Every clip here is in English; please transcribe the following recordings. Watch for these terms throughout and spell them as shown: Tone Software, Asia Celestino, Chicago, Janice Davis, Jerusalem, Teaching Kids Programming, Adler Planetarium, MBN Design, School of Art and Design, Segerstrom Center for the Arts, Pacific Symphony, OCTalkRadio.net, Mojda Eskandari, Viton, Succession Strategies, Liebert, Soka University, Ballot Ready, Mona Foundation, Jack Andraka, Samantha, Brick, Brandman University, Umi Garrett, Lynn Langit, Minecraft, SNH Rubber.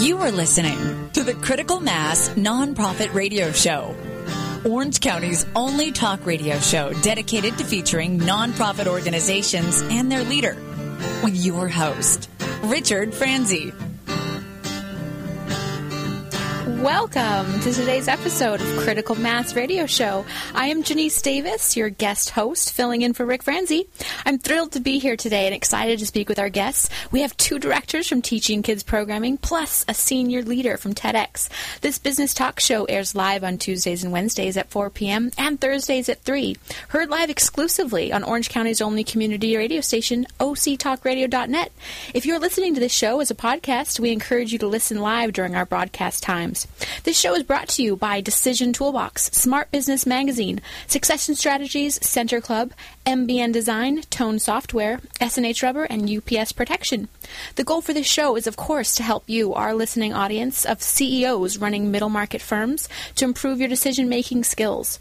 You are listening to the Critical Mass Nonprofit Radio Show, Orange County's only talk radio show dedicated to featuring nonprofit organizations and their leader, with your host, Richard Franzi. Welcome to today's episode of Critical Mass Radio Show. I am Janice Davis, your guest host, filling in for Rick Franzi. I'm thrilled to be here today and excited to speak with our guests. We have two directors from Teaching Kids Programming, plus a senior leader from TEDx. This business talk show airs live on Tuesdays and Wednesdays at 4 p.m. and Thursdays at 3. Heard live exclusively on Orange County's only community radio station, OCTalkRadio.net. If you're listening to this show as a podcast, we encourage you to listen live during our broadcast times. This show is brought to you by Decision Toolbox, Smart Business Magazine, Succession Strategies, Center Club, MBN Design, Tone Software, SNH Rubber, and UPS Protection. The goal for this show is, of course, to help you, our listening audience of CEOs running middle market firms, to improve your decision-making skills.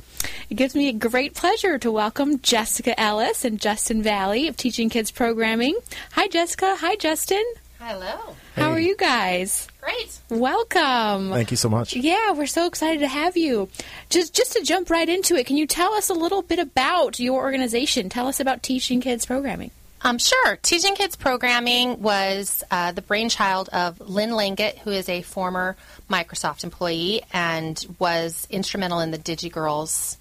It gives me a great pleasure to welcome Jessica Ellis and Justin Vallee of Teaching Kids Programming. Hi, Jessica. Hi, Justin. Hello. Hey. How are you guys? Great. Welcome. Thank you so much. Yeah, we're so excited to have you. Just to jump right into it, can you tell us a little bit about your organization? Tell us about Teaching Kids Programming. Sure. Teaching Kids Programming was the brainchild of Lynn Langit, who is a former Microsoft employee and was instrumental in the DigiGirls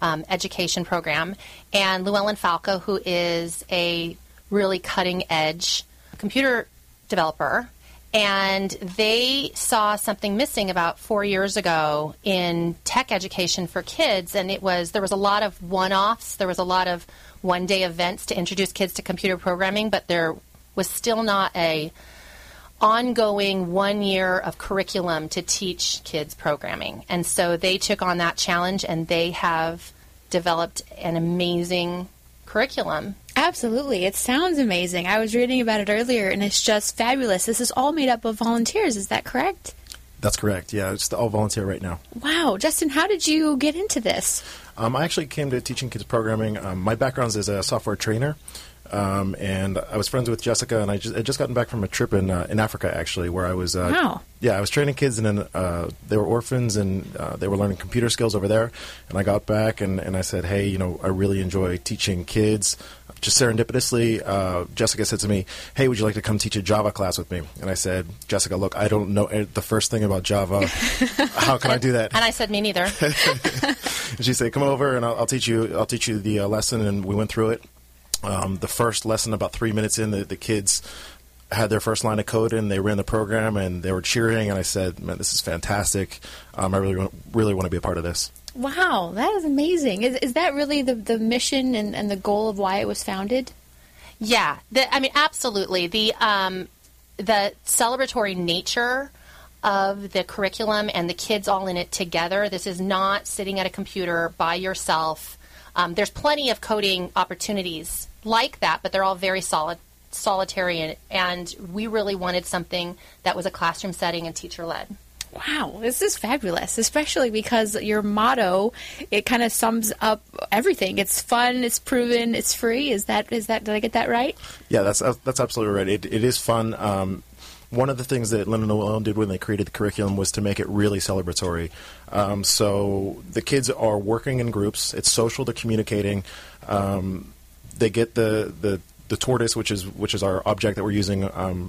education program, and Llewellyn Falco, who is a really cutting-edge computer developer, and they saw something missing about 4 years ago in tech education for kids, and there was a lot of one-offs, there was a lot of one-day events to introduce kids to computer programming, but there was still not a ongoing 1 year of curriculum to teach kids programming. And so they took on that challenge, and they have developed an amazing curriculum. Absolutely. It sounds amazing. I was reading about it earlier, and it's just fabulous. This is all made up of volunteers. Is that correct? That's correct. Yeah, it's all volunteer right now. Wow. Justin, how did you get into this? I actually came to Teaching Kids Programming. My background is a software trainer, and I was friends with Jessica, and I had just gotten back from a trip in Africa, actually, where I was wow. Yeah, I was training kids, and then they were orphans, and they were learning computer skills over there. And I got back, and I said, hey, you know, I really enjoy teaching kids. Just serendipitously, Jessica said to me, hey, would you like to come teach a Java class with me? And I said, Jessica, look, I don't know the first thing about Java. How can I do that? And I said, me neither. And she said, come over, and I'll teach you the lesson, and we went through it. The first lesson, about 3 minutes in, the kids had their first line of code in, they ran the program, and they were cheering, and I said, man, this is fantastic. I really want to be a part of this. Wow, that is amazing. Is that really the mission and the goal of why it was founded? Yeah, I mean, absolutely. The celebratory nature of the curriculum and the kids all in it together. This is not sitting at a computer by yourself. There's plenty of coding opportunities like that, but they're all very solitary, and we really wanted something that was a classroom setting and teacher-led. Wow, this is fabulous, especially because your motto, it kind of sums up everything. It's fun, it's proven, it's free. Is that? Did I get that right? Yeah, that's absolutely right. It is fun. One of the things that Lynn and Llewellyn did when they created the curriculum was to make it really celebratory. So the kids are working in groups. It's social. They're communicating. They get the tortoise, which is our object that we're using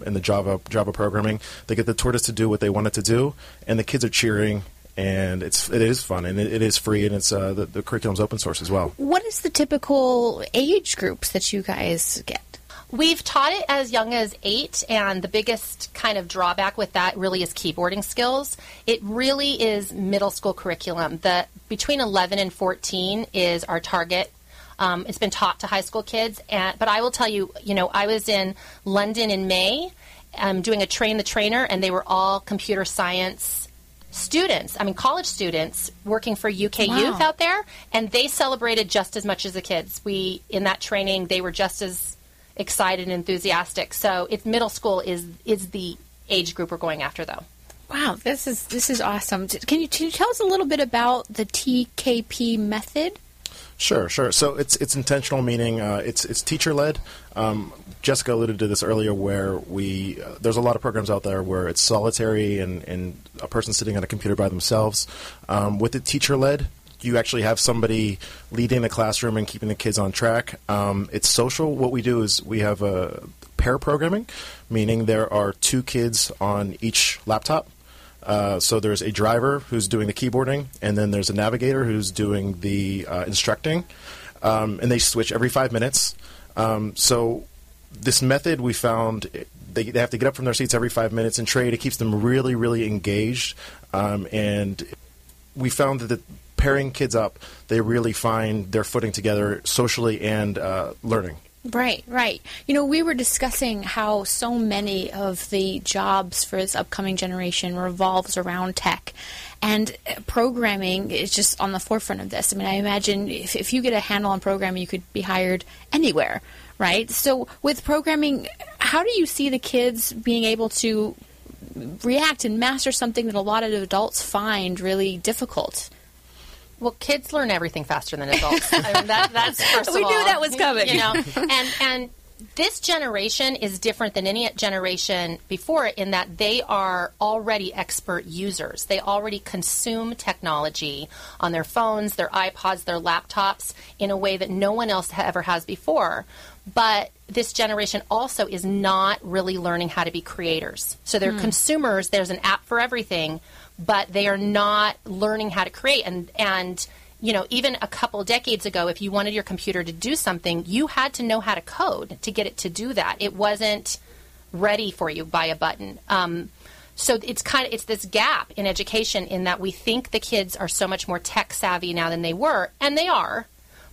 in the Java programming. They get the tortoise to do what they want it to do, and the kids are cheering, and it is fun, and it is free, and it's the curriculum's open source as well. What is the typical age groups that you guys get? We've taught it as young as 8, and the biggest kind of drawback with that really is keyboarding skills. It really is middle school curriculum. Between 11 and 14 is our target. It's been taught to high school kids, but I will tell you, you know, I was in London in May doing a Train the Trainer, and they were all computer science students, I mean college students working for UK wow. Youth out there, and they celebrated just as much as the kids. In that training, they were just as excited and enthusiastic. So it's middle school is the age group we're going after, though. Wow, this is awesome. Can you tell us a little bit about the TKP method? Sure. So it's intentional, meaning it's teacher-led. Jessica alluded to this earlier, where we there's a lot of programs out there where it's solitary and a person sitting on a computer by themselves. With it teacher-led, you actually have somebody leading the classroom and keeping the kids on track. It's social. What we do is we have a pair programming, meaning there are two kids on each laptop. So there's a driver who's doing the keyboarding, and then there's a navigator who's doing the instructing, and they switch every 5 minutes. So this method we found, they have to get up from their seats every 5 minutes and trade. It keeps them really, really engaged, and we found that pairing kids up, they really find their footing together socially and learning. Right. You know, we were discussing how so many of the jobs for this upcoming generation revolves around tech, and programming is just on the forefront of this. I mean, I imagine if you get a handle on programming, you could be hired anywhere, right? So with programming, how do you see the kids being able to react and master something that a lot of adults find really difficult? Well, kids learn everything faster than adults. I mean, that's first of all. We knew that was coming. You know? And this generation is different than any generation before it in that they are already expert users. They already consume technology on their phones, their iPods, their laptops in a way that no one else ever has before. But this generation also is not really learning how to be creators. So they're consumers. There's an app for everything, but they are not learning how to create. And you know, even a couple decades ago, if you wanted your computer to do something, you had to know how to code to get it to do that. It wasn't ready for you by a button. So it's this gap in education in that we think the kids are so much more tech savvy now than they were, and they are,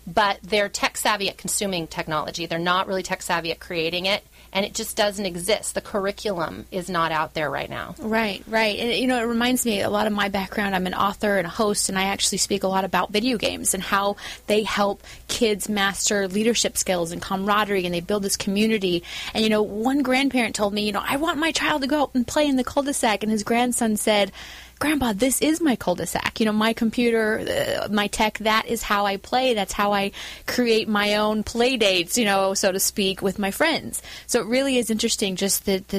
but they're tech savvy at consuming technology. They're not really tech savvy at creating it. And it just doesn't exist. The curriculum is not out there right now. Right. And, you know, it reminds me a lot of my background. I'm an author and a host, and I actually speak a lot about video games and how they help kids master leadership skills and camaraderie, and they build this community. And, you know, one grandparent told me, you know, I want my child to go out and play in the cul-de-sac. And his grandson said, Grandpa, this is my cul-de-sac. You know, my computer, my tech, that is how I play. That's how I create my own play dates, you know, so to speak, with my friends. So it really is interesting just the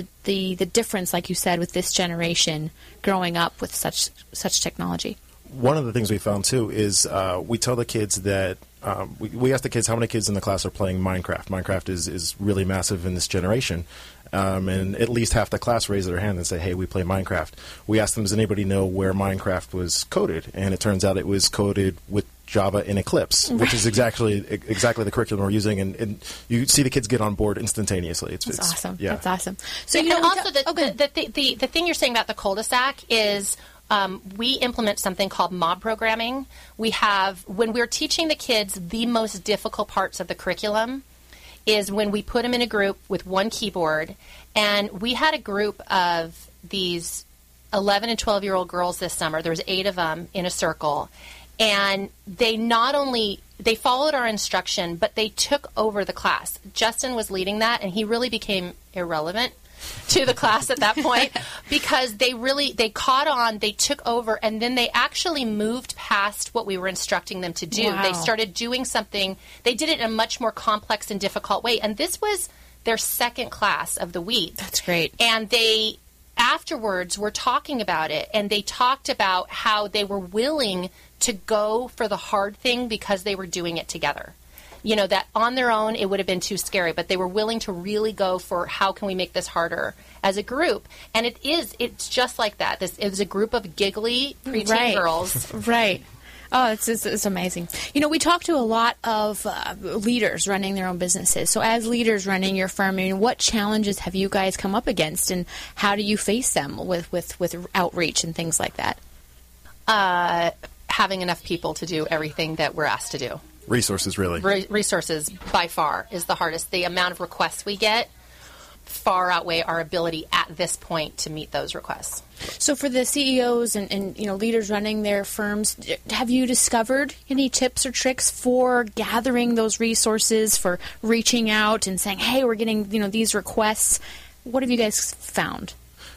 difference, like you said, with this generation growing up with such technology. One of the things we found, too, is we tell the kids that we ask the kids how many kids in the class are playing Minecraft. Minecraft is really massive in this generation. And at least half the class raise their hand and say, hey, we play Minecraft. We asked them, does anybody know where Minecraft was coded? And it turns out it was coded with Java and Eclipse, which is exactly the curriculum we're using. And you see the kids get on board instantaneously. It's awesome. Yeah. That's awesome. So, you know, also the thing you're saying about the cul-de-sac is we implement something called mob programming. We have, when we're teaching the kids the most difficult parts of the curriculum, is when we put them in a group with one keyboard. And we had a group of these 11 and 12-year-old girls this summer. There was 8 of them in a circle. And they followed our instruction, but they took over the class. Justin was leading that, and he really became irrelevant to the class at that point because they caught on, they took over, and then they actually moved past what we were instructing them to do. Wow. They started doing something. They did it in a much more complex and difficult way. And this was their second class of the week. That's great. And they afterwards were talking about it, and they talked about how they were willing to go for the hard thing because they were doing it together. You know, that on their own, it would have been too scary, but they were willing to really go for how can we make this harder as a group. And it's just like that. It was a group of giggly preteen girls. Right. Oh, it's amazing. You know, we talk to a lot of leaders running their own businesses. So as leaders running your firm, I mean, what challenges have you guys come up against, and how do you face them with outreach and things like that? Having enough people to do everything that we're asked to do. Resources, really. Resources, by far, is the hardest. The amount of requests we get far outweigh our ability at this point to meet those requests. So for the CEOs and you know, leaders running their firms, have you discovered any tips or tricks for gathering those resources, for reaching out and saying, hey, we're getting, you know, these requests? What have you guys found?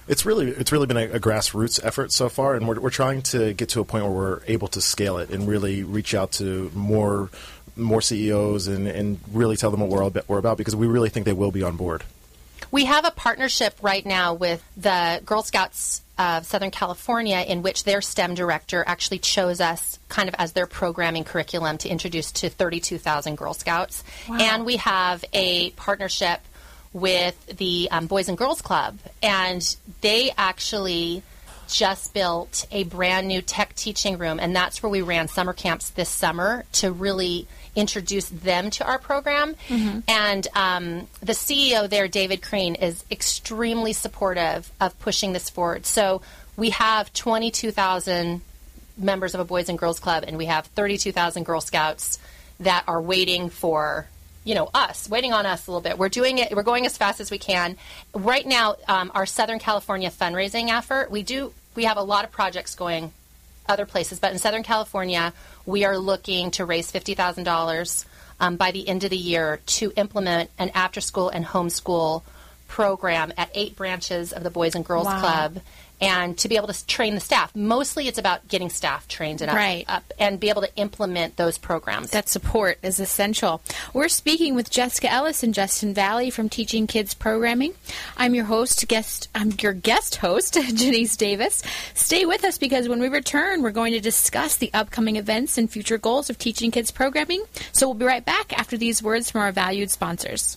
It's really been a grassroots effort so far, and we're trying to get to a point where we're able to scale it and really reach out to more more CEOs and really tell them what we're about, because we really think they will be on board. We have a partnership right now with the Girl Scouts of Southern California, in which their STEM director actually chose us kind of as their programming curriculum to introduce to 32,000 Girl Scouts. Wow. And we have a partnership with the Boys and Girls Club, and they actually just built a brand new tech teaching room, and that's where we ran summer camps this summer to really introduce them to our program. Mm-hmm. And the CEO there, David Crean, is extremely supportive of pushing this forward. So we have 22,000 members of a Boys and Girls Club, and we have 32,000 Girl Scouts that are waiting for, you know, us, waiting on us a little bit. We're doing it. We're going as fast as we can. Right now, our Southern California fundraising effort, we have a lot of projects going other places, but in Southern California, we are looking to raise $50,000 by the end of the year to implement an after-school and homeschool program at 8 branches of the Boys and Girls wow. Club, and to be able to train the staff. Mostly it's about getting staff trained and right. up and be able to implement those programs. That support is essential. We're speaking with Jessica Ellis and Justin Vallee from Teaching Kids Programming. I'm your host, I'm your guest host, Janice Davis. Stay with us, because when we return, we're going to discuss the upcoming events and future goals of Teaching Kids Programming. So we'll be right back after these words from our valued sponsors.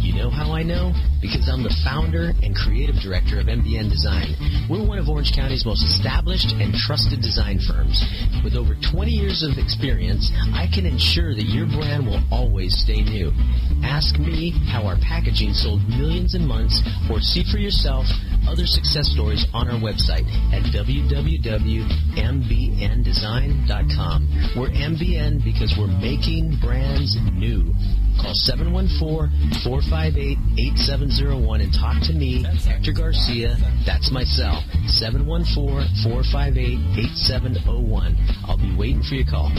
You know how I know? Because I'm the founder and creative director of MBN Design. We're one of Orange County's most established and trusted design firms. With over 20 years of experience, I can ensure that your brand will always stay new. Ask me how our packaging sold millions in months, or see for yourself other success stories on our website at www.mbndesign.com. We're MBN because we're making brands new. Call 714-458-8701 and talk to me, Hector Garcia. That's my cell, 714-458-8701. I'll be waiting for your call.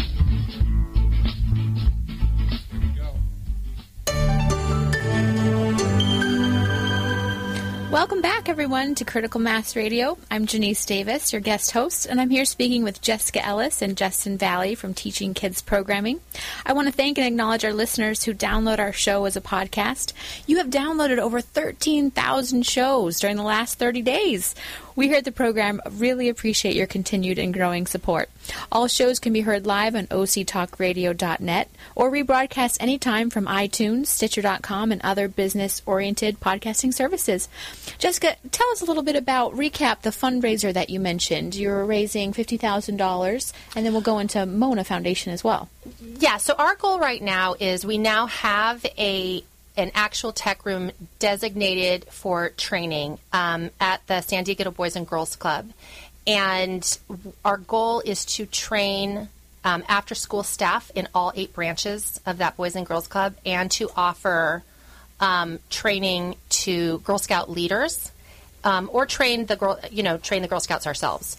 Welcome back, everyone, to Critical Mass Radio. I'm Janice Davis, your guest host, and I'm here speaking with Jessica Ellis and Justin Vallee from Teaching Kids Programming. I want to thank and acknowledge our listeners who download our show as a podcast. You have downloaded over 13,000 shows during the last 30 days. We here at the program really appreciate your continued and growing support. All shows can be heard live on OCTalkRadio.net or rebroadcast anytime from iTunes, Stitcher.com, and other business-oriented podcasting services. Jessica, tell us a little bit about, recap the fundraiser that you mentioned. You're raising $50,000, and then we'll go into Mona Foundation as well. Yeah, so our goal right now is we now have an actual tech room designated for training at the San Diego Boys and Girls Club. And our goal is to train after-school staff in all 8 branches of that Boys and Girls Club, and to offer training to Girl Scout leaders or train the Girl Scouts ourselves.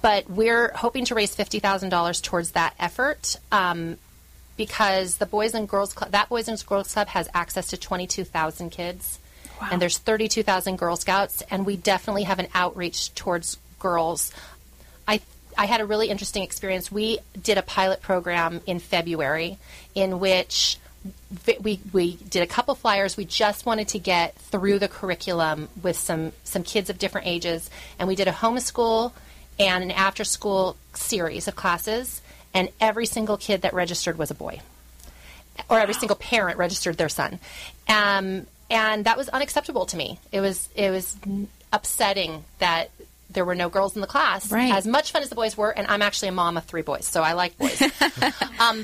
But we're hoping to raise $50,000 towards that effort because the Boys and Girls Club, that Boys and Girls Club has access to 22,000 kids. Wow. And there's 32,000 Girl Scouts, and we definitely have an outreach towards girls. I had a really interesting experience. We did a pilot program in February in which we did a couple flyers. We just wanted to get through the curriculum with some kids of different ages, and we did a homeschool and an after-school series of classes, and every single kid that registered was a boy. Or every single parent registered their son. And that was unacceptable to me. It was upsetting that there were no girls in the class, right, as much fun as the boys were, and I'm actually a mom of 3 boys, so I like boys.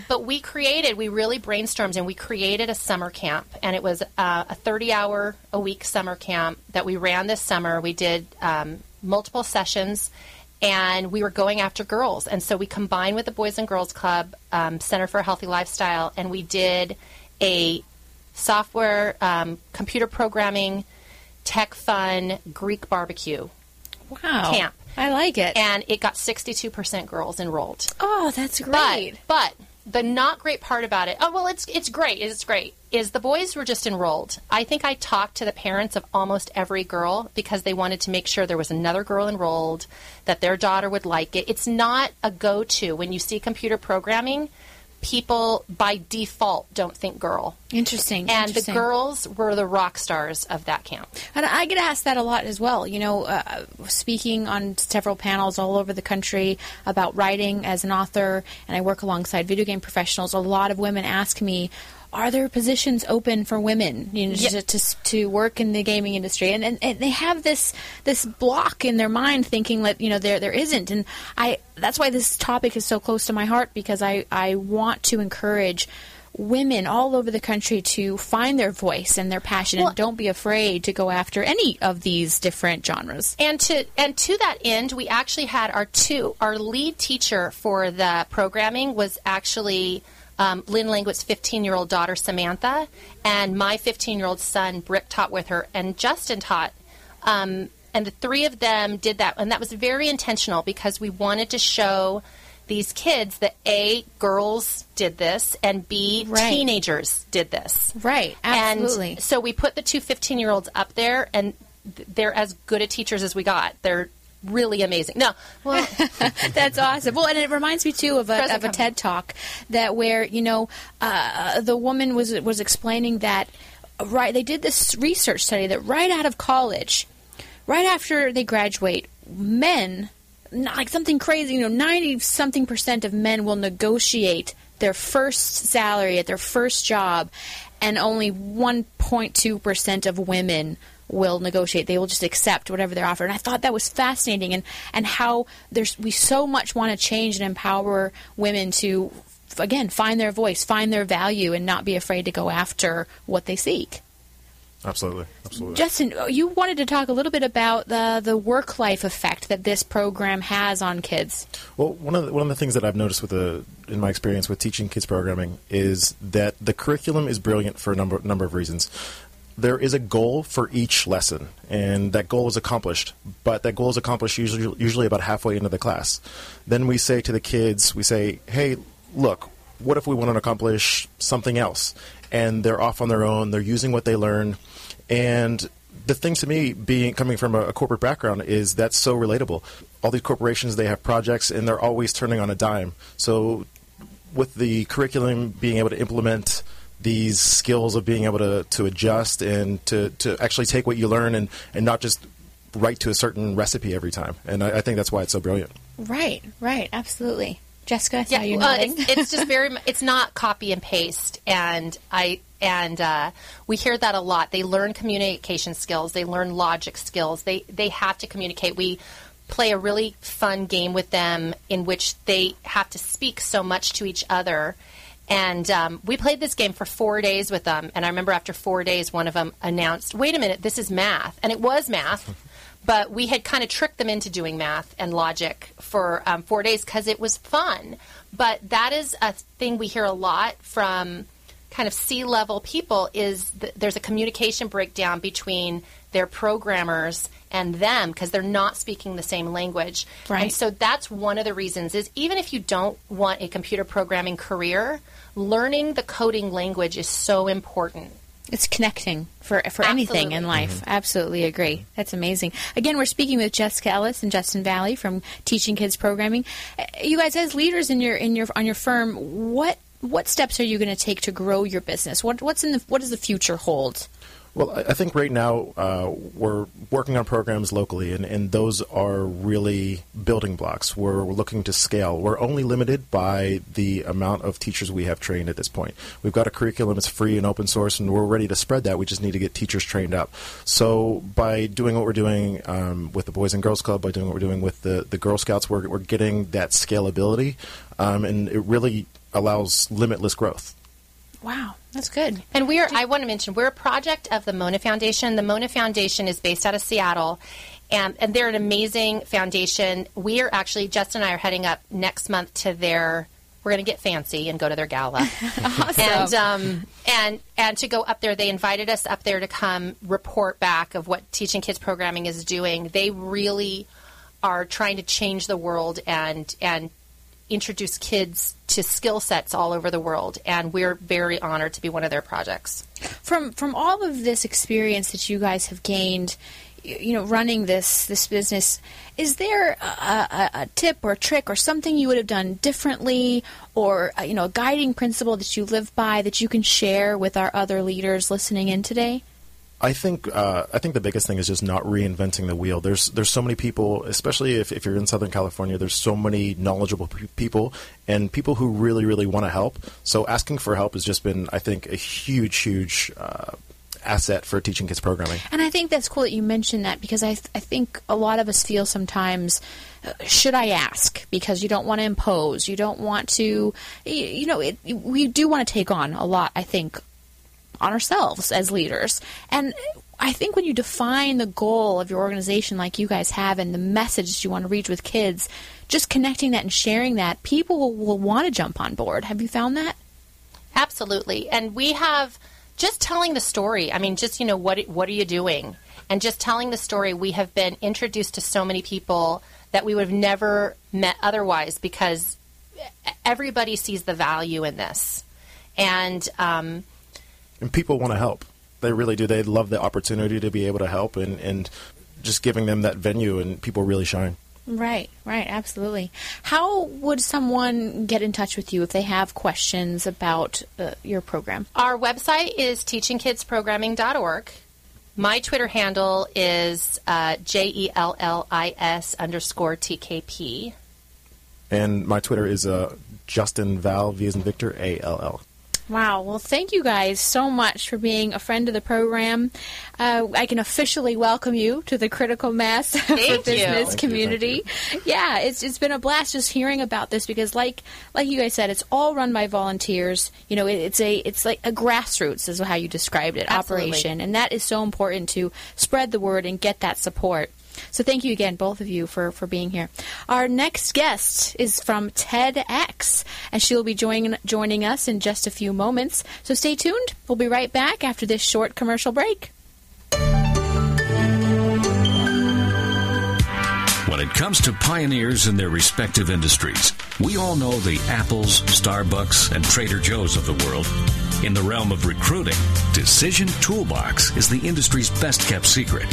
But we really brainstormed, and we created a summer camp, and it was a 30-hour-a-week summer camp that we ran this summer. We did multiple sessions, and we were going after girls. And so we combined with the Boys and Girls Club Center for a Healthy Lifestyle, and we did a software, computer programming, tech fun, Greek barbecue. Wow. Camp. I like it. And it got 62% girls enrolled. Oh, that's great. But the not great part about it, is the boys were just enrolled. I think I talked to the parents of almost every girl because they wanted to make sure there was another girl enrolled, that their daughter would like it. It's not a go-to. When you see computer programming, people by default don't think girl. Interesting. And interesting. The girls were the rock stars of that camp. And I get asked that a lot as well. You know, speaking on several panels all over the country about writing as an author, and I work alongside video game professionals, a lot of women ask me, are there positions open for women, you know, to work in the gaming industry? And they have this block in their mind thinking that, you know, there isn't. And that's why this topic is so close to my heart, because I want to encourage women all over the country to find their voice and their passion, and don't be afraid to go after any of these different genres. And to that end, we actually had our lead teacher for the programming was actually Lynn Langit's 15-year-old daughter, Samantha, and my 15-year-old son, Brick, taught with her, and Justin taught. And the 3 of them did that, and that was very intentional because we wanted to show these kids that, A, girls did this, and B, right, teenagers did this. Right, absolutely. And so we put the 2 15-year-olds up there, and they're as good at teachers as we got. They're really amazing. No, well, that's awesome. Well, and it reminds me too of a TED Talk where the woman was explaining that, right, they did this research study that right out of college, right after they graduate, men, like something crazy, 90-something% of men will negotiate their first salary at their first job, and only 1.2% of women will negotiate. They will just accept whatever they're offered. And I thought that was fascinating, and how we so much want to change and empower women to, again, find their voice, find their value, and not be afraid to go after what they seek. Absolutely. Justin, you wanted to talk a little bit about the work-life effect that this program has on kids. Well, one of the things that I've noticed in my experience with teaching kids programming is that the curriculum is brilliant for a number of reasons. There is a goal for each lesson, and that goal is accomplished. But that goal is accomplished usually about halfway into the class. Then we say to the kids, hey, look, what if we want to accomplish something else? And they're off on their own. They're using what they learn. And the thing to me, coming from a corporate background, is that's so relatable. All these corporations, they have projects, and they're always turning on a dime. So with the curriculum being able to implement these skills of being able to adjust and to actually take what you learn and not just right to a certain recipe every time. And I think that's why it's so brilliant. Right, right. Absolutely. Jessica, yeah, it's just very, it's not copy and paste. And we hear that a lot. They learn communication skills. They learn logic skills. They have to communicate. We play a really fun game with them in which they have to speak so much to each other. And we played this game for 4 days with them. And I remember after 4 days, one of them announced, wait a minute, this is math. And it was math. But we had kind of tricked them into doing math and logic for 4 days because it was fun. But that is a thing we hear a lot from kind of C-level people is there's a communication breakdown between their programmers and them because they're not speaking the same language. Right. And so that's one of the reasons is even if you don't want a computer programming career, learning the coding language is so important. It's connecting for anything in life. Mm-hmm. Absolutely agree. That's amazing. Again, we're speaking with Jessica Ellis and Justin Vallee from Teaching Kids Programming. You guys, as leaders on your firm, what steps are you going to take to grow your business? What does the future hold? Well, I think right now we're working on programs locally, and those are really building blocks. We're looking to scale. We're only limited by the amount of teachers we have trained at this point. We've got a curriculum that's free and open source, and we're ready to spread that. We just need to get teachers trained up. So by doing what we're doing with the Boys and Girls Club, by doing what we're doing with the Girl Scouts, we're getting that scalability, and it really allows limitless growth. Wow, that's good. And I want to mention, we're a project of the Mona Foundation. The Mona Foundation is based out of Seattle, and they're an amazing foundation. We are actually, Justin and I are heading up next month to their, we're going to get fancy and go to their gala. Awesome. And to go up there, they invited us up there to come report back of what Teaching Kids Programming is doing. They really are trying to change the world and introduce kids to skill sets all over the world, and we're very honored to be one of their projects. From all of this experience that you guys have gained, you know, running this business, is there a tip or trick or something you would have done differently, or you know, a guiding principle that you live by that you can share with our other leaders listening in today? I think the biggest thing is just not reinventing the wheel. There's so many people, especially if you're in Southern California, there's so many knowledgeable people and people who really, really want to help. So asking for help has just been, I think, a huge asset for Teaching Kids Programming. And I think that's cool that you mentioned that because I think a lot of us feel sometimes, should I ask? Because you don't want to impose. You don't want to, you know, we do want to take on a lot, I think, on ourselves as leaders. And I think when you define the goal of your organization like you guys have and the message you want to reach with kids, just connecting that and sharing that, people will want to jump on board. Have you found that? Absolutely. And we have just telling the story. I mean, just, you know, what are you doing? And just telling the story, we have been introduced to so many people that we would have never met otherwise because everybody sees the value in this. And people want to help. They really do. They love the opportunity to be able to help and just giving them that venue and people really shine. Right, absolutely. How would someone get in touch with you if they have questions about your program? Our website is teachingkidsprogramming.org. My Twitter handle is JELLIS_TKP. And my Twitter is Justin Val, V as in Victor, ALL. Wow. Well, thank you guys so much for being a friend of the program. I can officially welcome you to the critical mass for business community. Yeah, it's been a blast just hearing about this because, like you guys said, it's all run by volunteers. You know, it's like a grassroots is how you described it, Absolutely. Operation, and that is so important to spread the word and get that support. So thank you again, both of you, for being here. Our next guest is from TEDx, and she will be joining us in just a few moments. So stay tuned. We'll be right back after this short commercial break. When it comes to pioneers in their respective industries, we all know the Apples, Starbucks, and Trader Joe's of the world. In the realm of recruiting, Decision Toolbox is the industry's best-kept secret.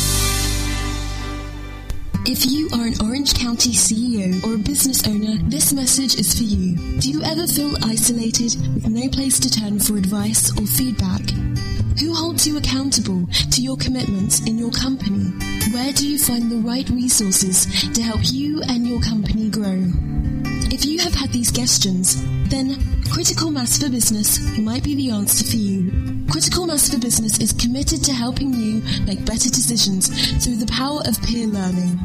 If you are an Orange County CEO or a business owner, this message is for you. Do you ever feel isolated with no place to turn for advice or feedback? Who holds you accountable to your commitments in your company? Where do you find the right resources to help you and your company grow? If you have had these questions, then Critical Mass for Business might be the answer for you. Critical Mass for Business is committed to helping you make better decisions through the power of peer learning.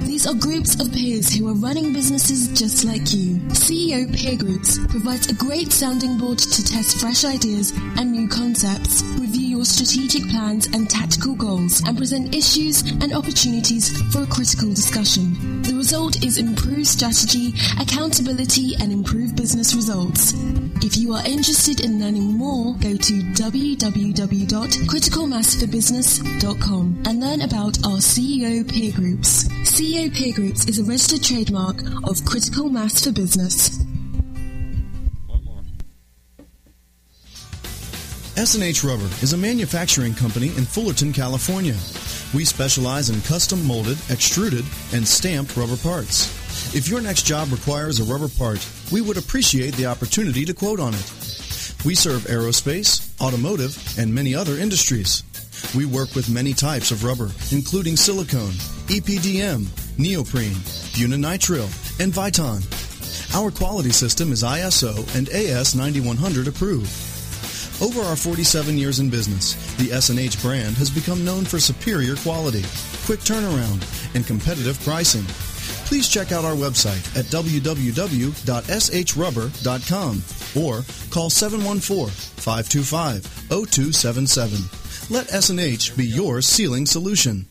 These are groups of peers who are running businesses just like you. CEO Peer Groups provides a great sounding board to test fresh ideas and new concepts, review your strategic plans and tactical goals, and present issues and opportunities for a critical discussion. The result is improved strategy, accountability, and improved business results. If you are interested in learning more, go to www.criticalmassforbusiness.com and learn about our CEO Peer Groups. CEO Peer Groups is a registered trademark of Critical Mass for Business. SNH Rubber is a manufacturing company in Fullerton, California. We specialize in custom molded, extruded, and stamped rubber parts. If your next job requires a rubber part, we would appreciate the opportunity to quote on it. We serve aerospace, automotive, and many other industries. We work with many types of rubber, including silicone, EPDM, neoprene, bunanitril, and Viton. Our quality system is ISO and AS 9100 approved. Over our 47 years in business, the SNH brand has become known for superior quality, quick turnaround, and competitive pricing. Please check out our website at www.shrubber.com or call 714-525-0277. Let SNH be your ceiling solution.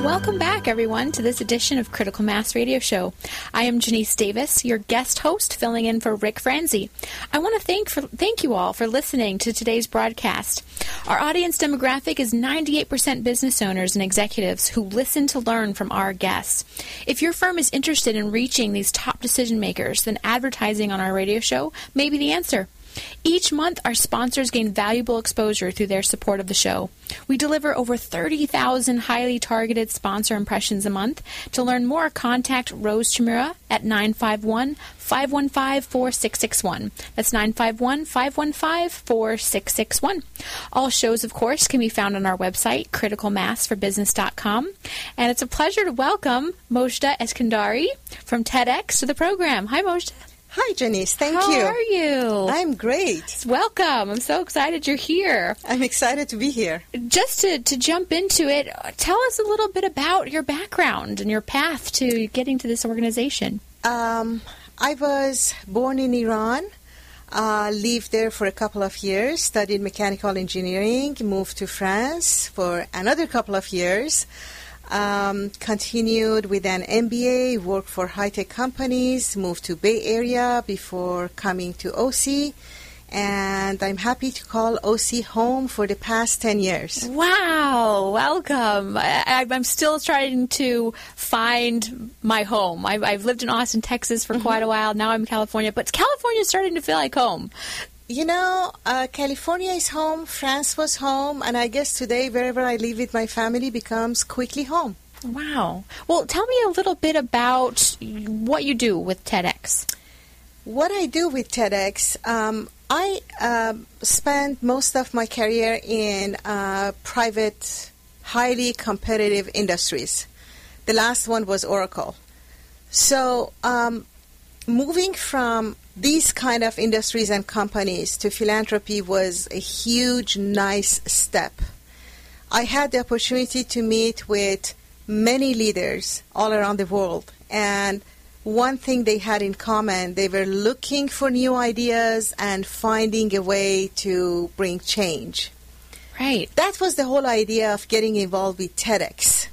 Welcome back, everyone, to this edition of Critical Mass Radio Show. I am Janice Davis, your guest host, filling in for Rick Franzi. I want to thank you all for listening to today's broadcast. Our audience demographic is 98% business owners and executives who listen to learn from our guests. If your firm is interested in reaching these top decision makers, then advertising on our radio show may be the answer. Each month, our sponsors gain valuable exposure through their support of the show. We deliver over 30,000 highly targeted sponsor impressions a month. To learn more, contact Rose Chimura at 951-515-4661. That's 951-515-4661. All shows, of course, can be found on our website, criticalmassforbusiness.com. And it's a pleasure to welcome Mojda Eskandari from TEDx to the program. Hi, Mojda. Hi, Janice. Thank you. How are you? I'm great. Welcome. I'm so excited you're here. I'm excited to be here. Just to jump into it, tell us a little bit about your background and your path to getting to this organization. I was born in Iran, lived there for a couple of years, studied mechanical engineering, moved to France for another couple of years, continued with an MBA, worked for high-tech companies, moved to Bay Area before coming to OC, and I'm happy to call OC home for the past 10 years. Wow, welcome. I'm still trying to find my home. I've lived in Austin, Texas for quite a while. Now I'm in California, but California is starting to feel like home. You know, California is home, France was home, and I guess today wherever I live with my family becomes quickly home. Wow. Well, tell me a little bit about what you do with TEDx. What I do with TEDx, I spent most of my career in private, highly competitive industries. The last one was Oracle. So moving from these kind of industries and companies to philanthropy was a huge, nice step. I had the opportunity to meet with many leaders all around the world, and one thing they had in common, they were looking for new ideas and finding a way to bring change. Right. That was the whole idea of getting involved with TEDx.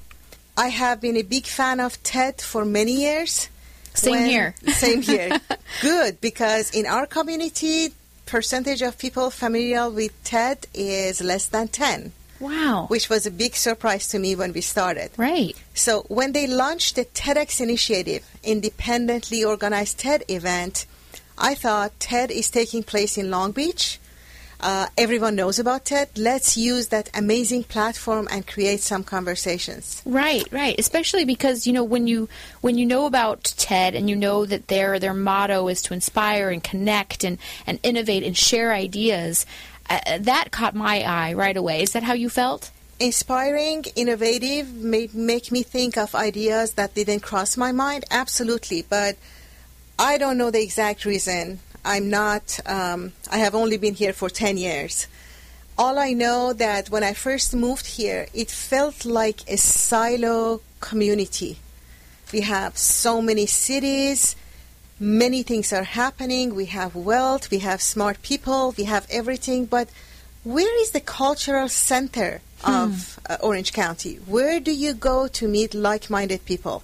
I have been a big fan of TED for many years. Same here. Good, because in our community, percentage of people familiar with TED is less than 10. Wow. Which was a big surprise to me when we started. Right. So when they launched the TEDx initiative, independently organized TED event, I thought TED is taking place in Long Beach. Everyone knows about TED. Let's use that amazing platform and create some conversations. Right, right. Especially because, you know, when you know about TED and you know that their motto is to inspire and connect and innovate and share ideas, that caught my eye right away. Is that how you felt? Inspiring, innovative, make me think of ideas that didn't cross my mind. Absolutely. But I don't know the exact reason. I'm not, I have only been here for 10 years. All I know that when I first moved here, it felt like a silo community. We have so many cities, many things are happening. We have wealth, we have smart people, we have everything. But where is the cultural center of Orange County? Where do you go to meet like-minded people?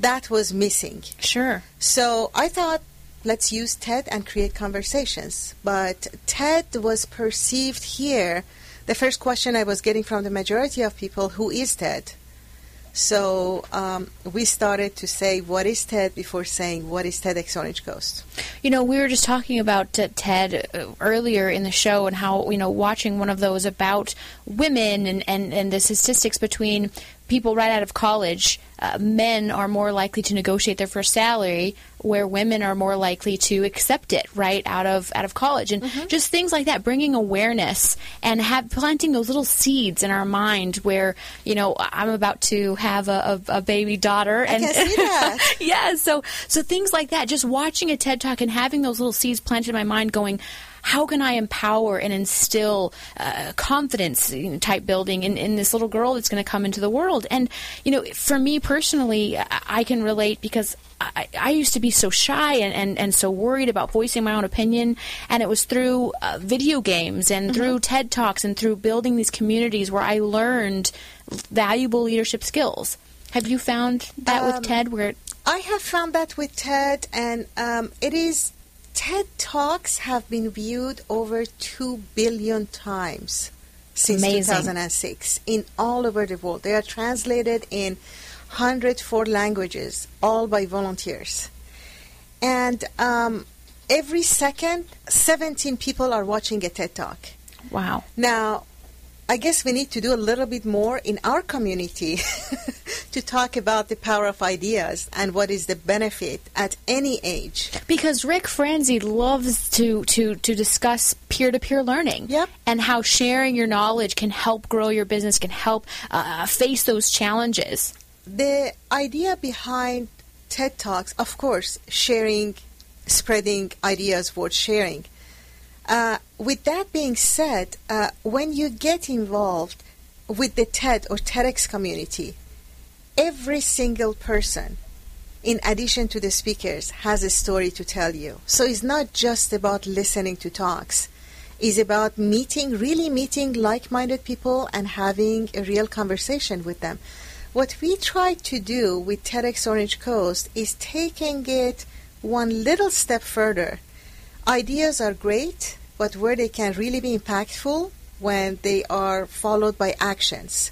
That was missing. Sure. So I thought, let's use TED and create conversations. But TED was perceived here. The first question I was getting from the majority of people, who is TED? So we started to say, what is TED before saying, what is TEDx Orange Coast? You know, we were just talking about TED earlier in the show and how, you know, watching one of those about women and the statistics between people right out of college, men are more likely to negotiate their first salary, where women are more likely to accept it right out of college, and just things like that, bringing awareness and planting those little seeds in our mind. Where, you know, I'm about to have a baby daughter, and I can see that. Yeah, so things like that. Just watching a TED Talk and having those little seeds planted in my mind, going, how can I empower and instill confidence type building in this little girl that's going to come into the world? And, you know, for me personally, I can relate because I used to be so shy and so worried about voicing my own opinion. And it was through video games and through TED Talks and through building these communities where I learned valuable leadership skills. Have you found that with TED? I have found that with TED, and it is... TED Talks have been viewed over 2 billion times since 2006 in all over the world. They are translated in 104 languages, all by volunteers. And every second, 17 people are watching a TED Talk. Wow. Now, I guess we need to do a little bit more in our community to talk about the power of ideas and what is the benefit at any age. Because Rick Franzi loves to discuss peer-to-peer learning. Yep. And how sharing your knowledge can help grow your business, can help face those challenges. The idea behind TED Talks, of course, sharing, spreading ideas worth sharing. With that being said, when you get involved with the TED or TEDx community, every single person, in addition to the speakers, has a story to tell you. So it's not just about listening to talks. It's about really meeting like-minded people and having a real conversation with them. What we try to do with TEDx Orange Coast is taking it one little step further. Ideas are great, but where they can really be impactful when they are followed by actions.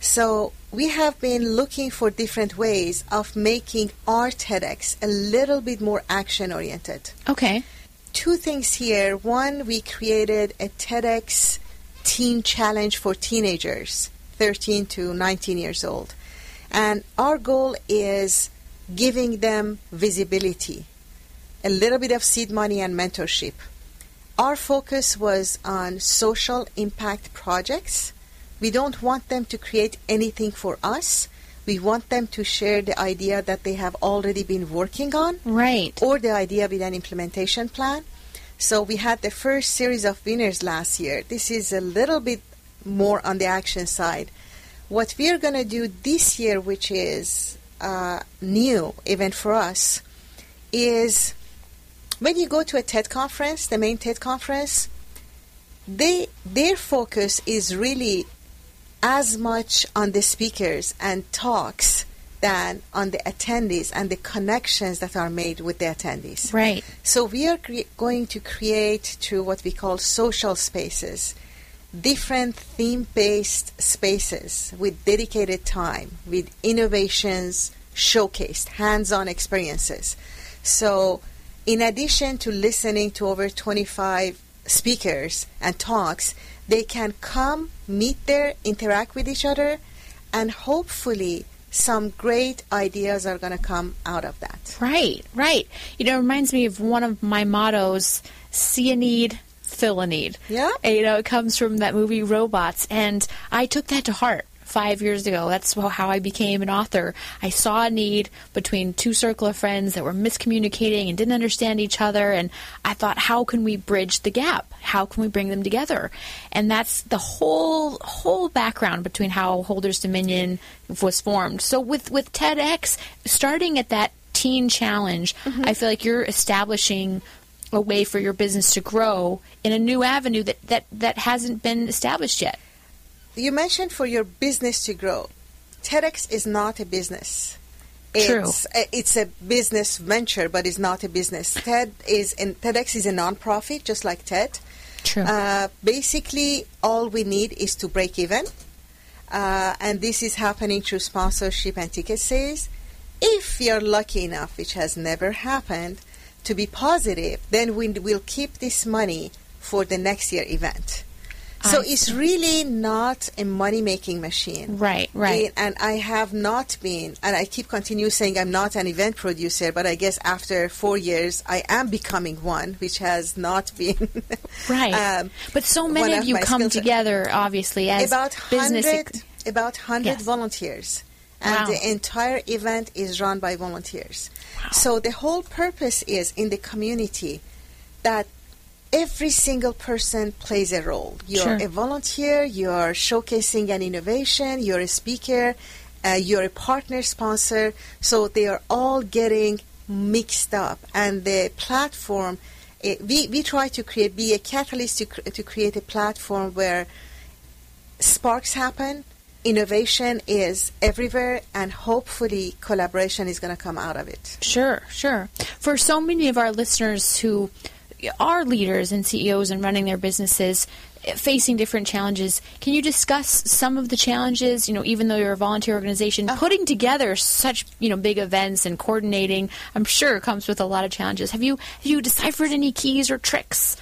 So we have been looking for different ways of making our TEDx a little bit more action-oriented. Okay. Two things here. One, we created a TEDx teen challenge for teenagers, 13 to 19 years old. And our goal is giving them visibility, a little bit of seed money and mentorship. Our focus was on social impact projects. We don't want them to create anything for us. we want them to share the idea that they have already been working on, right? Or the idea with an implementation plan. So we had the first series of winners last year. This is a little bit more on the action side. What we're going to do this year, which is new even for us, is when you go to a TED conference, the main TED conference, their focus is really as much on the speakers and talks than on the attendees and the connections that are made with the attendees. Right. So we are going to create, through what we call social spaces, different theme-based spaces with dedicated time, with innovations showcased, hands-on experiences. So in addition to listening to over 25 speakers and talks, they can come, meet there, interact with each other, and hopefully some great ideas are going to come out of that. Right, right. You know, it reminds me of one of my mottos, see a need, fill a need. Yeah. And, you know, it comes from that movie Robots, and I took that to heart 5 years ago. That's how I became an author. I saw a need between two circle of friends that were miscommunicating and didn't understand each other, and I thought, how can we bridge the gap? How can we bring them together? And that's the whole background between how Holders Dominion was formed. So with TEDx, starting at that teen challenge, I feel like you're establishing a way for your business to grow in a new avenue that hasn't been established yet. You mentioned for your business to grow. TEDx is not a business. True. It's a business venture, but it's not a business. TEDx is a nonprofit, just like TED. True. Basically, all we need is to break even. And this is happening through sponsorship and ticket sales. If you're lucky enough, which has never happened, to be positive, then we will keep this money for the next year event. So it's really not a money-making machine. Right, right. And I have not been, and I continue saying I'm not an event producer, but I guess after 4 years I am becoming one, which has not been. Right. But so many of you come together, obviously, as about 100 yes. volunteers. And wow. The entire event is run by volunteers. Wow. So the whole purpose is in the community that every single person plays a role. You're a volunteer, you're showcasing an innovation, you're a speaker, you're a partner sponsor. So they are all getting mixed up. And the platform, we try to be a catalyst to create a platform where sparks happen, innovation is everywhere, and hopefully collaboration is going to come out of it. Sure, sure. For so many of our listeners who are leaders and CEOs and running their businesses, facing different challenges, can you discuss some of the challenges, you know, even though you're a volunteer organization, putting together such, you know, big events and coordinating, I'm sure comes with a lot of challenges. Have you deciphered any keys or tricks?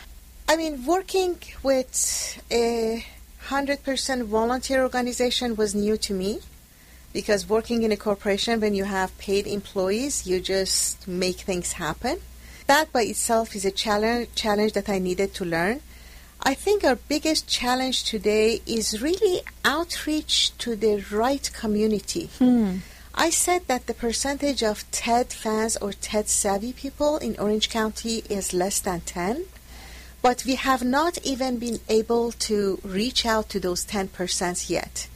I mean, working with a 100% volunteer organization was new to me, because working in a corporation, when you have paid employees, you just make things happen. That by itself is a challenge that I needed to learn. I think our biggest challenge today is really outreach to the right community. I said that the percentage of TED fans or TED-savvy people in Orange County is less than 10, but we have not even been able to reach out to those 10% yet.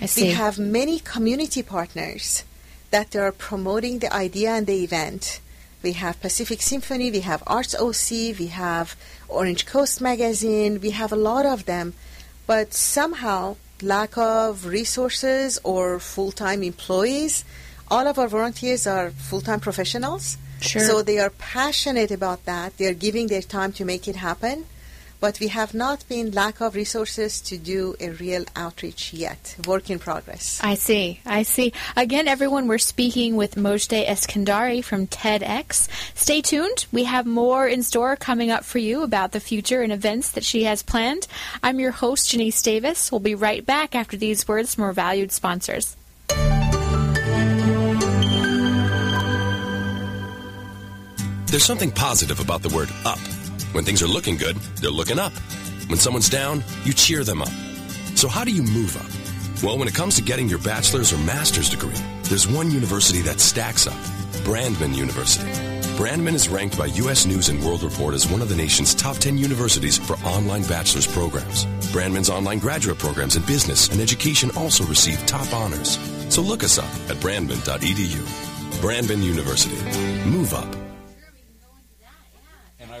I see. We have many community partners that are promoting the idea and the event. We have Pacific Symphony, we have Arts OC, we have Orange Coast Magazine, we have a lot of them. But somehow, lack of resources or full-time employees, all of our volunteers are full-time professionals. Sure. So they are passionate about that. They are giving their time to make it happen. But we have not been lack of resources to do a real outreach yet. Work in progress. I see. I see. Again, everyone, we're speaking with Mojde Eskandari from TEDx. Stay tuned. We have more in store coming up for you about the future and events that she has planned. I'm your host, Janice Davis. We'll be right back after these words from our valued sponsors. There's something positive about the word up. When things are looking good, they're looking up. When someone's down, you cheer them up. So how do you move up? Well, when it comes to getting your bachelor's or master's degree, there's one university that stacks up, Brandman University. Brandman is ranked by U.S. News & World Report as one of the nation's top 10 universities for online bachelor's programs. Brandman's online graduate programs in business and education also receive top honors. So look us up at brandman.edu. Brandman University. Move up. I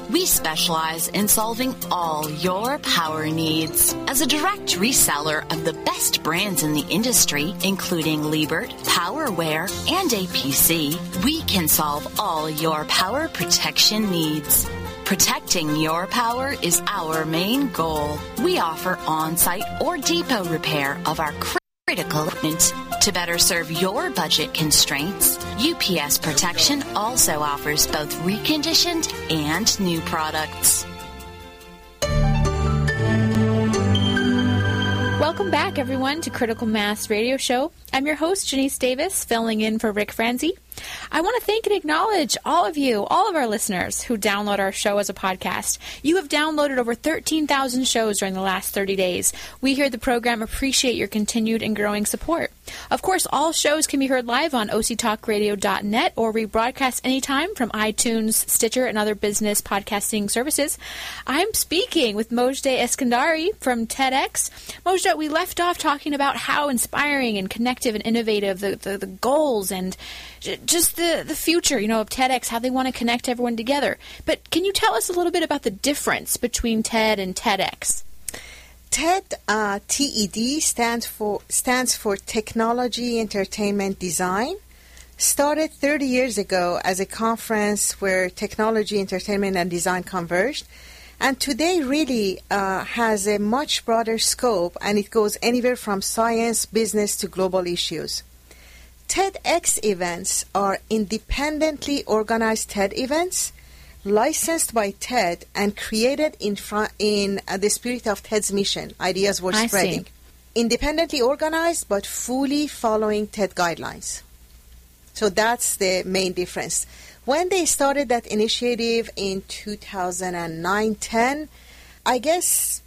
We specialize in solving all your power needs. As a direct reseller of the best brands in the industry, including Liebert, Powerware, and APC, we can solve all your power protection needs. Protecting your power is our main goal. We offer on-site or depot repair of our critical equipment. To better serve your budget constraints, UPS Protection also offers both reconditioned and new products. Welcome back, everyone, to Critical Mass Radio Show. I'm your host, Janice Davis, filling in for Rick Franzi. I want to thank and acknowledge all of you, all of our listeners who download our show as a podcast. You have downloaded over 13,000 shows during the last 30 days. We here at the program appreciate your continued and growing support. Of course, all shows can be heard live on OCTalkRadio.net or rebroadcast anytime from iTunes, Stitcher, and other business podcasting services. I'm speaking with Mojde Eskandari from TEDx. Mojde, we left off talking about how inspiring and connective and innovative the goals and just the future, you know, of TEDx, how they want to connect everyone together. But can you tell us a little bit about the difference between TED and TEDx? TED, TED, stands for Technology Entertainment Design. Started 30 years ago as a conference where technology, entertainment, and design converged. And today really has a much broader scope, and it goes anywhere from science, business, to global issues. TEDx events are independently organized TED events, licensed by TED and created in the spirit of TED's mission, Ideas Worth Spreading. Independently organized, but fully following TED guidelines. So that's the main difference. When they started that initiative in 2009-10, I guess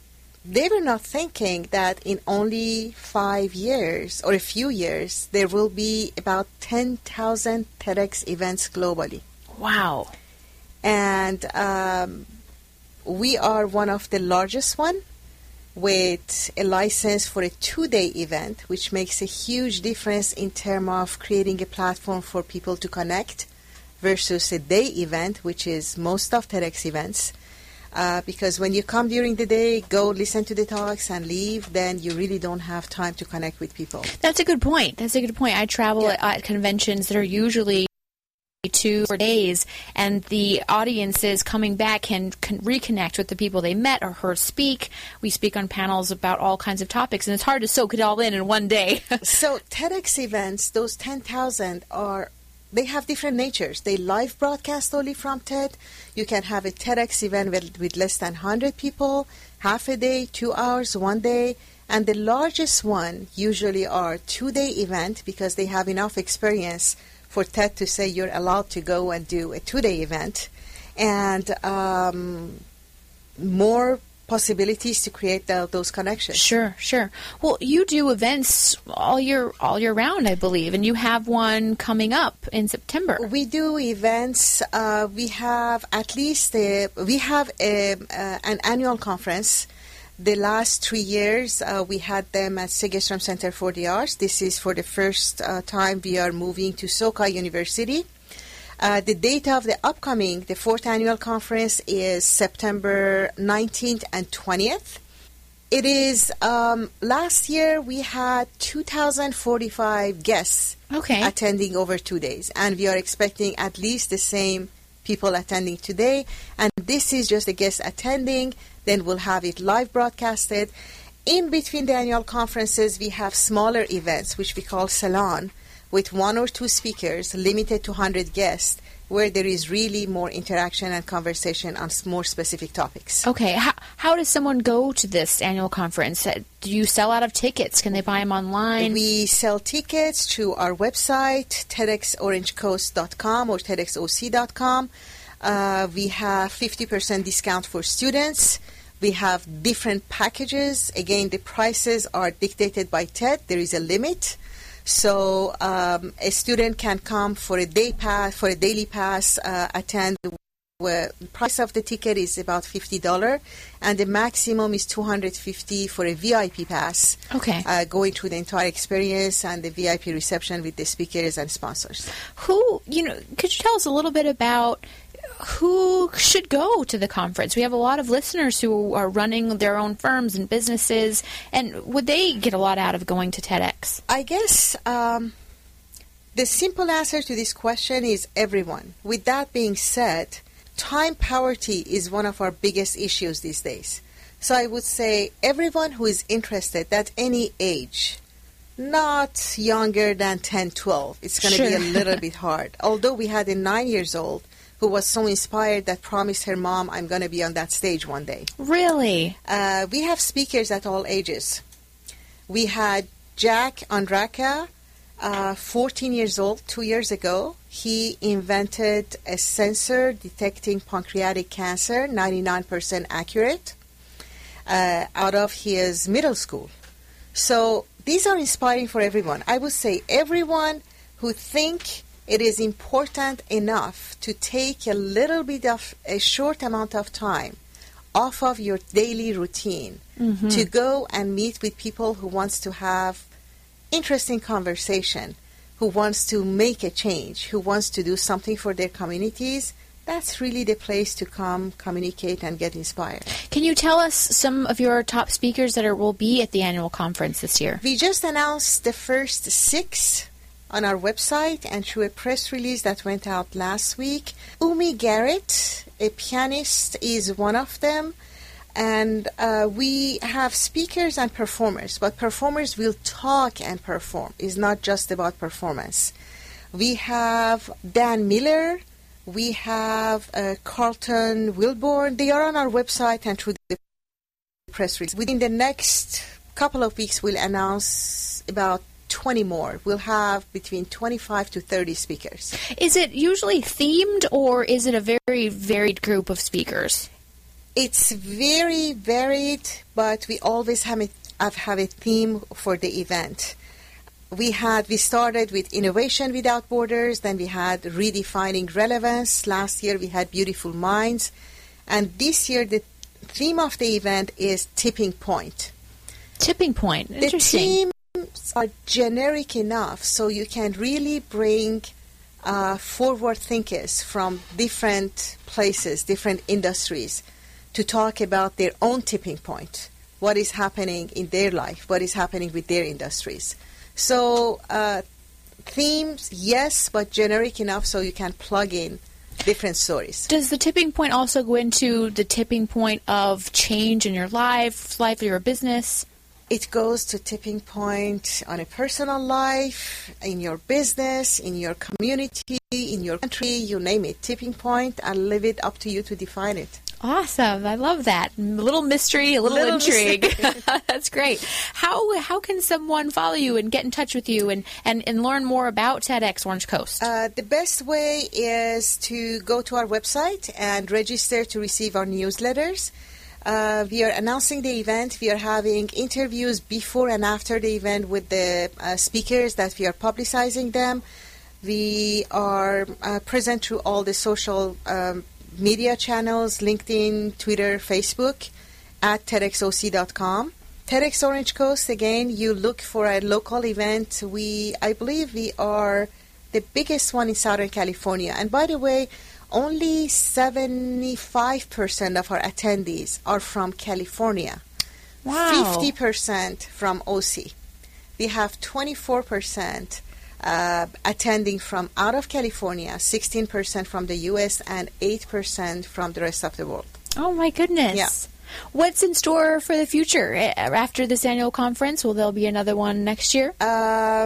they were not thinking that in only 5 years or a few years, there will be about 10,000 TEDx events globally. Wow. And we are one of the largest one with a license for a 2-day event, which makes a huge difference in terms of creating a platform for people to connect versus a day event, which is most of TEDx events. Because when you come during the day, go listen to the talks and leave, then you really don't have time to connect with people. That's a good point. I travel at conventions that are usually 2 or 4 days, and the audiences coming back can reconnect with the people they met or heard speak. We speak on panels about all kinds of topics, and it's hard to soak it all in one day. So TEDx events, those 10,000 are... They have different natures. They live broadcast only from TED. You can have a TEDx event with less than 100 people, half a day, 2 hours, 1 day. And the largest one usually are 2-day event because they have enough experience for TED to say you're allowed to go and do a 2-day event. And more possibilities to create those connections. Sure. Well, you do events all year round, I believe, and you have one coming up in September. We do events. We have at least an annual conference. The last 3 years, we had them at Segerstrom Center for the Arts. This is for the first time we are moving to Soka University. The date of the upcoming, the fourth annual conference is September 19th and 20th. It is, last year we had 2,045 guests attending over 2 days, and we are expecting at least the same people attending today. And this is just the guests attending, then we'll have it live broadcasted. In between the annual conferences, we have smaller events, which we call salon, with one or two speakers, limited to 100 guests, where there is really more interaction and conversation on more specific topics. Okay. How does someone go to this annual conference? Do you sell out of tickets? Can they buy them online? We sell tickets through our website, TEDxOrangeCoast.com or TEDxOC.com. We have 50% discount for students. We have different packages. Again, the prices are dictated by TED. There is a limit. So a student can come for a day pass, for a daily pass, attend. The price of the ticket is about $50, and the maximum is $250 for a VIP pass. Okay, going through the entire experience and the VIP reception with the speakers and sponsors. Could you tell us a little bit about who should go to the conference? We have a lot of listeners who are running their own firms and businesses, and would they get a lot out of going to TEDx? I guess the simple answer to this question is everyone. With that being said, time poverty is one of our biggest issues these days. So I would say everyone who is interested at any age, not younger than 10, 12, it's going to be a little bit hard. Although we had a 9-year-old who was so inspired that promised her mom, I'm going to be on that stage one day. Really? We have speakers at all ages. We had Jack Andraka, 14 years old, 2 years ago. He invented a sensor detecting pancreatic cancer, 99% accurate, out of his middle school. So these are inspiring for everyone. I would say everyone who thinks it is important enough to take a little bit of a short amount of time off of your daily routine to go and meet with people who wants to have interesting conversation, who wants to make a change, who wants to do something for their communities. That's really the place to come, communicate, and get inspired. Can you tell us some of your top speakers that will be at the annual conference this year? We just announced the first 6 on our website and through a press release that went out last week. Umi Garrett, a pianist, is one of them. And we have speakers and performers, but performers will talk and perform. It's not just about performance. We have Dan Miller. We have Carlton Wilborn. They are on our website and through the press release. Within the next couple of weeks, we'll announce about 20 more. We'll have between 25 to 30 speakers. Is it usually themed, or is it a very varied group of speakers? It's very varied, but we always have a theme for the event. We started with Innovation Without Borders, then we had Redefining Relevance. Last year we had Beautiful Minds. And this year the theme of the event is Tipping Point. Tipping Point. Interesting. The theme are generic enough so you can really bring forward thinkers from different places, different industries, to talk about their own tipping point, what is happening in their life, what is happening with their industries. So themes, yes, but generic enough so you can plug in different stories. Does the tipping point also go into the tipping point of change in your life or your business? It goes to tipping point on a personal life, in your business, in your community, in your country, you name it. Tipping point, I leave it up to you to define it. Awesome. I love that. A little mystery, a little intrigue. That's great. How can someone follow you and get in touch with you and learn more about TEDx Orange Coast? The best way is to go to our website and register to receive our newsletters. We are announcing the event. We are having interviews before and after the event with the speakers that we are publicizing them. We are present through all the social media channels, LinkedIn, Twitter, Facebook, at TEDxOC.com. TEDx Orange Coast, again, you look for a local event. I believe we are the biggest one in Southern California. And by the way, only 75% of our attendees are from California. Wow. 50% from OC. We have 24% attending from out of California, 16% from the U.S., and 8% from the rest of the world. Oh, my goodness. Yeah. What's in store for the future after this annual conference? Will there be another one next year?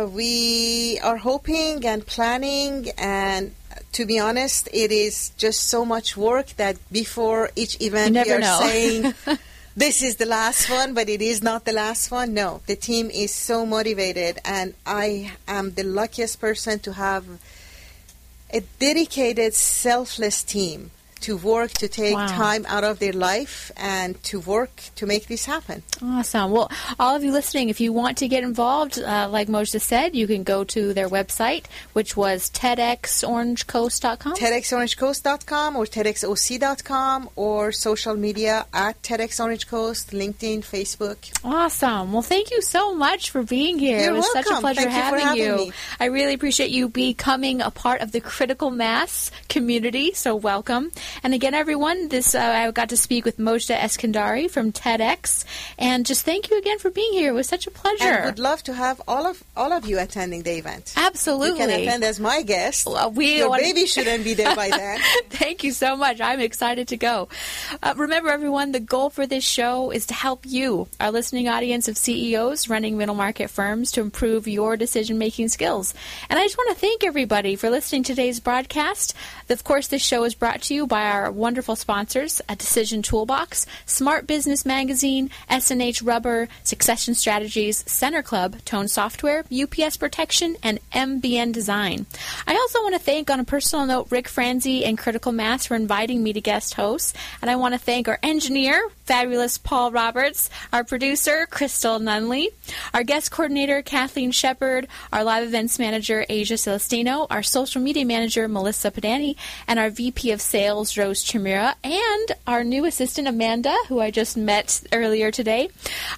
We are hoping and planning, and to be honest, it is just so much work that before each event we are saying, this is the last one, but it is not the last one. No, the team is so motivated, and I am the luckiest person to have a dedicated, selfless team to work, to take time out of their life, and to work to make this happen. Awesome. Well, all of you listening, if you want to get involved, like Moja said, you can go to their website, which was TEDxOrangeCoast.com. TEDxOrangeCoast.com or TEDxOC.com or social media at TEDxOrangeCoast, LinkedIn, Facebook. Awesome. Well, thank you so much for being here. You're welcome. It was such a pleasure having you. I really appreciate you becoming a part of the Critical Mass community, so welcome. And again, everyone, this I got to speak with Mojda Eskandari from TEDx, and just thank you again for being here. It was such a pleasure. And would love to have all of you attending the event. Absolutely, you can attend as my guest. Well, your baby shouldn't be there by then. Thank you so much. I'm excited to go. Remember, everyone, the goal for this show is to help you, our listening audience of CEOs running middle market firms, to improve your decision making skills. And I just want to thank everybody for listening to today's broadcast. Of course, this show is brought to you by our wonderful sponsors, Decision Toolbox, Smart Business Magazine, SNH Rubber, Succession Strategies, Center Club, Tone Software, UPS Protection, and MBN Design. I also want to thank, on a personal note, Rick Franzi and Critical Mass for inviting me to guest host. And I want to thank our engineer, fabulous Paul Roberts, our producer, Crystal Nunley, our guest coordinator, Kathleen Shepard, our live events manager, Asia Celestino, our social media manager, Melissa Padani, and our VP of Sales, Rose Chimera, and our new assistant, Amanda, who I just met earlier today.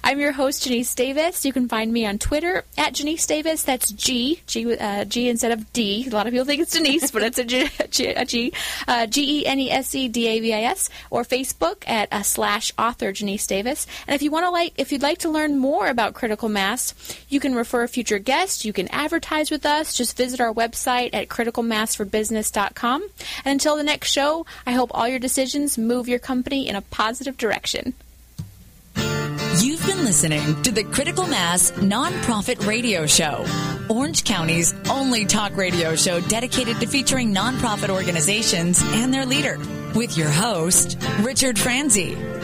I'm your host, Janice Davis. You can find me on Twitter at Janice Davis. That's G instead of D. A lot of people think it's Denise, but it's a G. GENESE DAVIS, or Facebook at /author Janice Davis. And if you want to if you'd like to learn more about Critical Mass, you can refer future guests. You can advertise with us. Just visit our website at criticalmassforbusiness.com. And until the next show, I hope all your decisions move your company in a positive direction. You've been listening to the Critical Mass Nonprofit Radio Show, Orange County's only talk radio show dedicated to featuring nonprofit organizations and their leader, with your host, Richard Franzi.